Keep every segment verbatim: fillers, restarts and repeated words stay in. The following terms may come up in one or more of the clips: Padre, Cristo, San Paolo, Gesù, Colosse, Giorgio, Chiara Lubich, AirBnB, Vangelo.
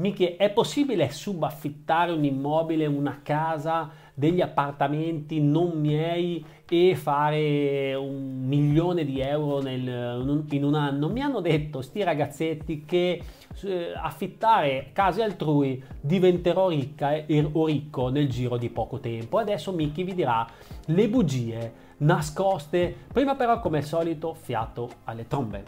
Miche, è possibile subaffittare un immobile, una casa, degli appartamenti non miei e fare un milione di euro nel, in un anno? Mi hanno detto sti ragazzetti che eh, affittare case altrui diventerò ricca eh, o ricco nel giro di poco tempo. Adesso Michi vi dirà le bugie nascoste, prima però come al solito fiato alle trombe.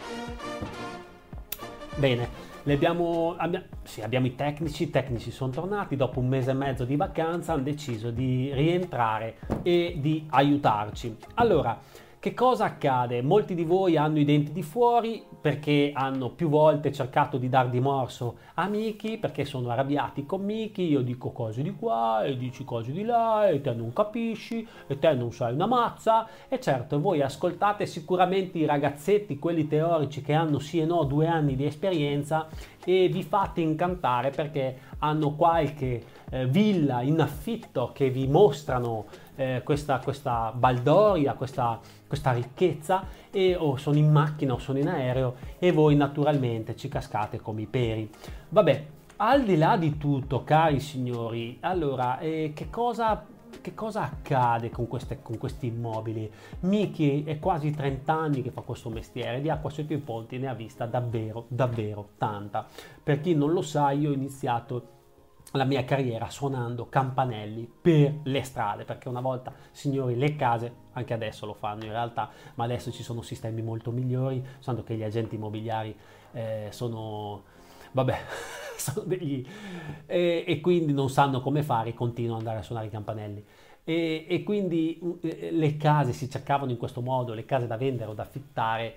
Bene. Le abbiamo, abbia, sì, abbiamo i tecnici, i tecnici sono tornati dopo un mese e mezzo di vacanza, hanno deciso di rientrare e di aiutarci. Allora, che cosa accade? Molti di voi hanno i denti di fuori perché hanno più volte cercato di dar di morso a Michi, perché sono arrabbiati con Michi, io dico cose di qua e dici cose di là e te non capisci e te non sai una mazza. E certo, voi ascoltate sicuramente i ragazzetti, quelli teorici che hanno sì e no due anni di esperienza, e vi fate incantare perché hanno qualche eh, villa in affitto che vi mostrano Eh, questa, questa baldoria, questa, questa ricchezza, e o oh, sono in macchina o sono in aereo e voi naturalmente ci cascate come i peri. Vabbè, al di là di tutto, cari signori, allora eh, che cosa che cosa accade con, queste, con questi immobili? Michi è quasi trenta anni che fa questo mestiere, di acqua sotto i ponti ne ha vista davvero davvero tanta. Per chi non lo sa, io ho iniziato la mia carriera suonando campanelli per le strade, perché una volta, signori, le case, anche adesso lo fanno in realtà, ma adesso ci sono sistemi molto migliori, sanno che gli agenti immobiliari eh, sono, vabbè, sono degli, eh, e quindi non sanno come fare, continuano ad andare a suonare i campanelli. E, e quindi eh, le case si cercavano in questo modo, le case da vendere o da affittare,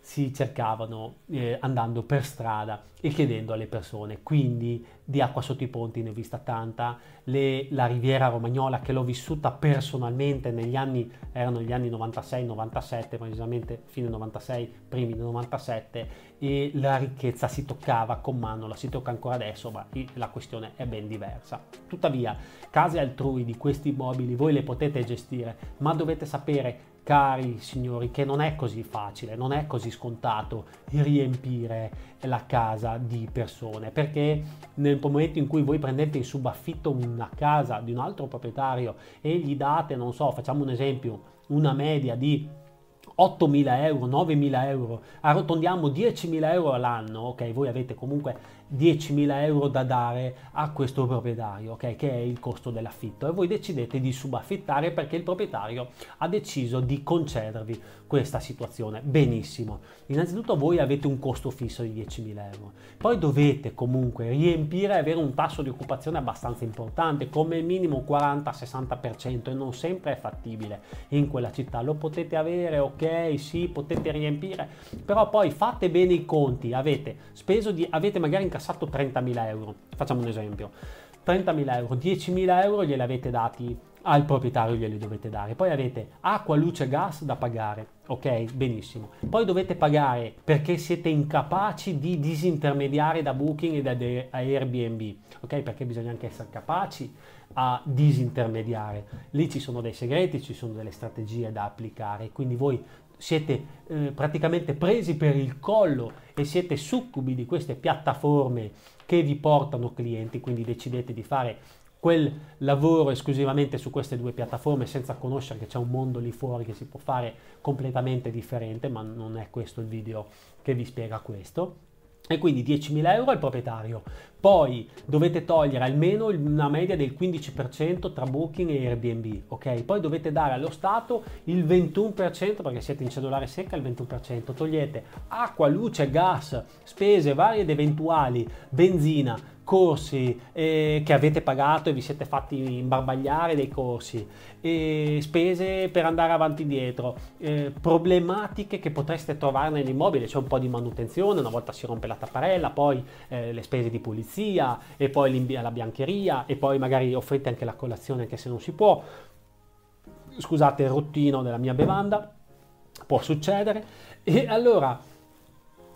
si cercavano eh, andando per strada e chiedendo alle persone. Quindi di acqua sotto i ponti ne ho vista tanta. Le, la Riviera Romagnola, che l'ho vissuta personalmente negli anni, erano gli anni novantasei novantasette, precisamente fine novantasei, primi novantasette, e la ricchezza si toccava con mano, la si tocca ancora adesso, ma la questione è ben diversa. Tuttavia, case altrui di questi immobili voi le potete gestire, ma dovete sapere, cari signori, che non è così facile, non è così scontato riempire la casa di persone, perché nel momento in cui voi prendete in subaffitto una casa di un altro proprietario e gli date, non so, facciamo un esempio, una media di ottomila euro, novemila euro, arrotondiamo diecimila euro all'anno, ok? Voi avete comunque diecimila euro da dare a questo proprietario, ok? Che è il costo dell'affitto, e voi decidete di subaffittare perché il proprietario ha deciso di concedervi questa situazione. Benissimo, innanzitutto voi avete un costo fisso di diecimila euro, poi dovete comunque riempire e avere un tasso di occupazione abbastanza importante, come minimo quaranta sessanta per cento, e non sempre è fattibile in quella città. Lo potete avere, ok, sì, potete riempire, però poi fate bene i conti, avete speso di, avete magari incassato Passato trentamila euro, facciamo un esempio, trentamila euro, diecimila euro glieli avete dati al proprietario, glieli dovete dare, poi avete acqua, luce, gas da pagare, ok, benissimo, poi dovete pagare perché siete incapaci di disintermediare da Booking e da Airbnb, ok, perché bisogna anche essere capaci a disintermediare, lì ci sono dei segreti, ci sono delle strategie da applicare, quindi voi siete eh, praticamente presi per il collo e siete succubi di queste piattaforme che vi portano clienti, quindi decidete di fare quel lavoro esclusivamente su queste due piattaforme senza conoscere che c'è un mondo lì fuori che si può fare completamente differente, ma non è questo il video che vi spiega questo. E quindi diecimila euro al proprietario, poi dovete togliere almeno una media del quindici per cento tra Booking e Airbnb, ok? Poi dovete dare allo Stato il ventuno per cento, perché siete in cedolare secca, il ventuno per cento, togliete acqua, luce, gas, spese varie ed eventuali, benzina, corsi eh, che avete pagato e vi siete fatti imbarbagliare dei corsi, eh, spese per andare avanti e dietro, eh, problematiche che potreste trovare nell'immobile, c'è un po' di manutenzione, una volta si rompe la tapparella, poi eh, le spese di pulizia e poi la biancheria e poi magari offrite anche la colazione anche se non si può, scusate il rottino della mia bevanda, può succedere. E allora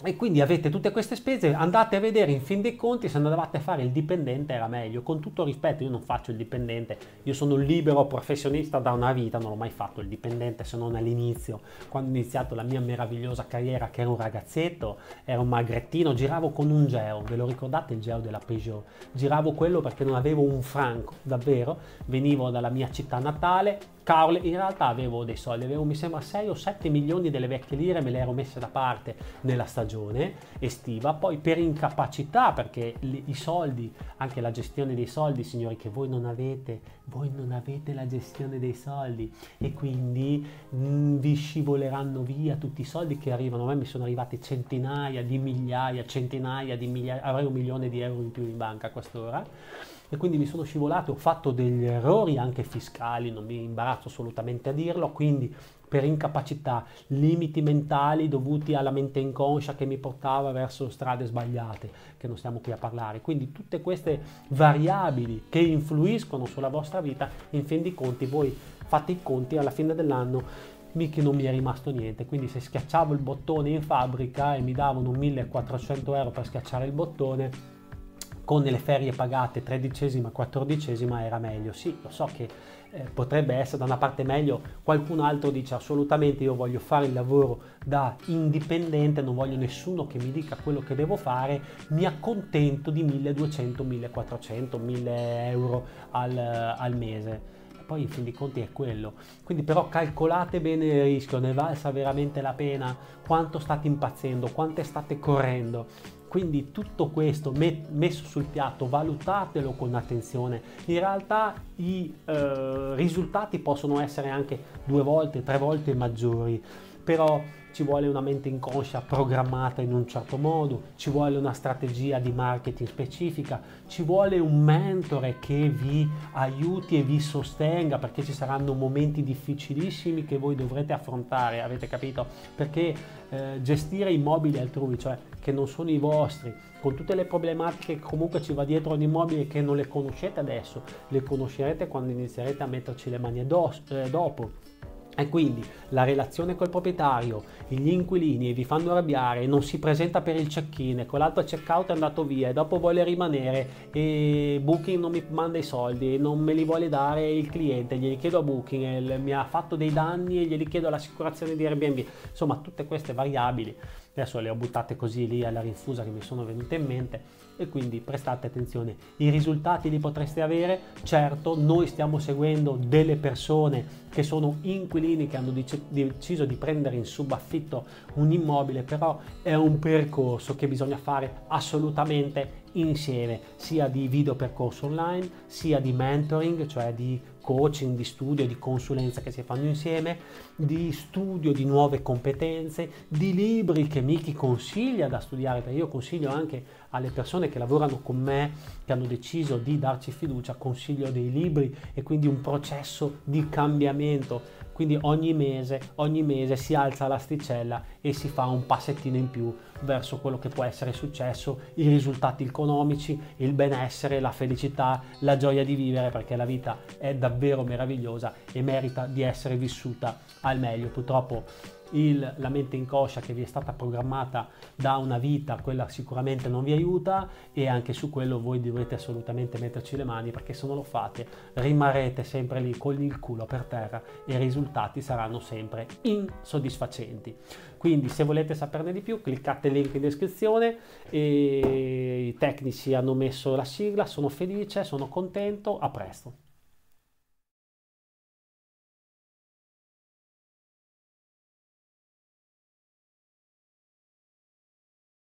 E quindi avete tutte queste spese, andate a vedere in fin dei conti se andavate a fare il dipendente era meglio. Con tutto rispetto, io non faccio il dipendente, io sono libero professionista da una vita, non ho mai fatto il dipendente se non all'inizio, quando ho iniziato la mia meravigliosa carriera che ero un ragazzetto, ero un magrettino, giravo con un Geo, ve lo ricordate il Geo della Peugeot? Giravo quello perché non avevo un franco, davvero, venivo dalla mia città natale, Carle, in realtà avevo dei soldi, avevo mi sembra sei o sette milioni delle vecchie lire, me le ero messe da parte nella stagione estiva, poi per incapacità, perché i soldi, anche la gestione dei soldi, signori, che voi non avete, voi non avete la gestione dei soldi e quindi mh, vi scivoleranno via tutti i soldi che arrivano. A me mi sono arrivati centinaia di migliaia, centinaia di migliaia, avrei un milione di euro in più in banca a quest'ora e quindi mi sono scivolato, ho fatto degli errori anche fiscali, non mi imbarazzo assolutamente a dirlo, quindi per incapacità, limiti mentali dovuti alla mente inconscia che mi portava verso strade sbagliate, che non stiamo qui a parlare. Quindi tutte queste variabili che influiscono sulla vostra vita, in fin dei conti voi fate i conti alla fine dell'anno, mica non mi è rimasto niente, quindi se schiacciavo il bottone in fabbrica e mi davano millequattrocento euro per schiacciare il bottone, con le ferie pagate tredicesima, quattordicesima era meglio. Sì, lo so che eh, potrebbe essere da una parte meglio, qualcun altro dice assolutamente io voglio fare il lavoro da indipendente, non voglio nessuno che mi dica quello che devo fare, mi accontento di milleduecento, millequattrocento, mille euro al, al mese. Poi in fin dei conti è quello, quindi però calcolate bene il rischio, ne valsa veramente la pena, quanto state impazzendo, quante state correndo. Quindi tutto questo messo sul piatto, valutatelo con attenzione. In realtà i eh, risultati possono essere anche due volte, tre volte maggiori, però ci vuole una mente inconscia programmata in un certo modo, ci vuole una strategia di marketing specifica, ci vuole un mentore che vi aiuti e vi sostenga, perché ci saranno momenti difficilissimi che voi dovrete affrontare, avete capito? Perché eh, gestire immobili altrui, cioè che non sono i vostri, con tutte le problematiche che comunque ci va dietro un immobile, che non le conoscete adesso, le conoscerete quando inizierete a metterci le mani addosso, eh, dopo. E quindi la relazione col proprietario, gli inquilini vi fanno arrabbiare, non si presenta per il check-in e quell'altro check-out è andato via e dopo vuole rimanere e Booking non mi manda i soldi, non me li vuole dare il cliente, glieli chiedo a Booking e mi ha fatto dei danni e glieli chiedo all'assicurazione di Airbnb. Insomma, tutte queste variabili adesso le ho buttate così lì alla rinfusa che mi sono venute in mente, e quindi prestate attenzione, i risultati li potreste avere. Certo, noi stiamo seguendo delle persone che sono inquilini che hanno deciso di prendere in subaffitto un immobile, però è un percorso che bisogna fare assolutamente insieme, sia di video percorso online, sia di mentoring, cioè di coaching, di studio, di consulenza che si fanno insieme, di studio di nuove competenze, di libri che Miki consiglia da studiare, perché io consiglio anche alle persone che lavorano con me, che hanno deciso di darci fiducia, consiglio dei libri e quindi un processo di cambiamento. Quindi ogni mese, ogni mese si alza l'asticella e si fa un passettino in più verso quello che può essere successo, i risultati economici, il benessere, la felicità, la gioia di vivere, perché la vita è davvero meravigliosa e merita di essere vissuta al meglio. Purtroppo il, la mente inconscia che vi è stata programmata da una vita, quella sicuramente non vi aiuta, e anche su quello voi dovete assolutamente metterci le mani, perché se non lo fate rimarrete sempre lì con il culo per terra e i risultati saranno sempre insoddisfacenti. Quindi se volete saperne di più cliccate il link in descrizione, e i tecnici hanno messo la sigla, sono felice, sono contento, a presto.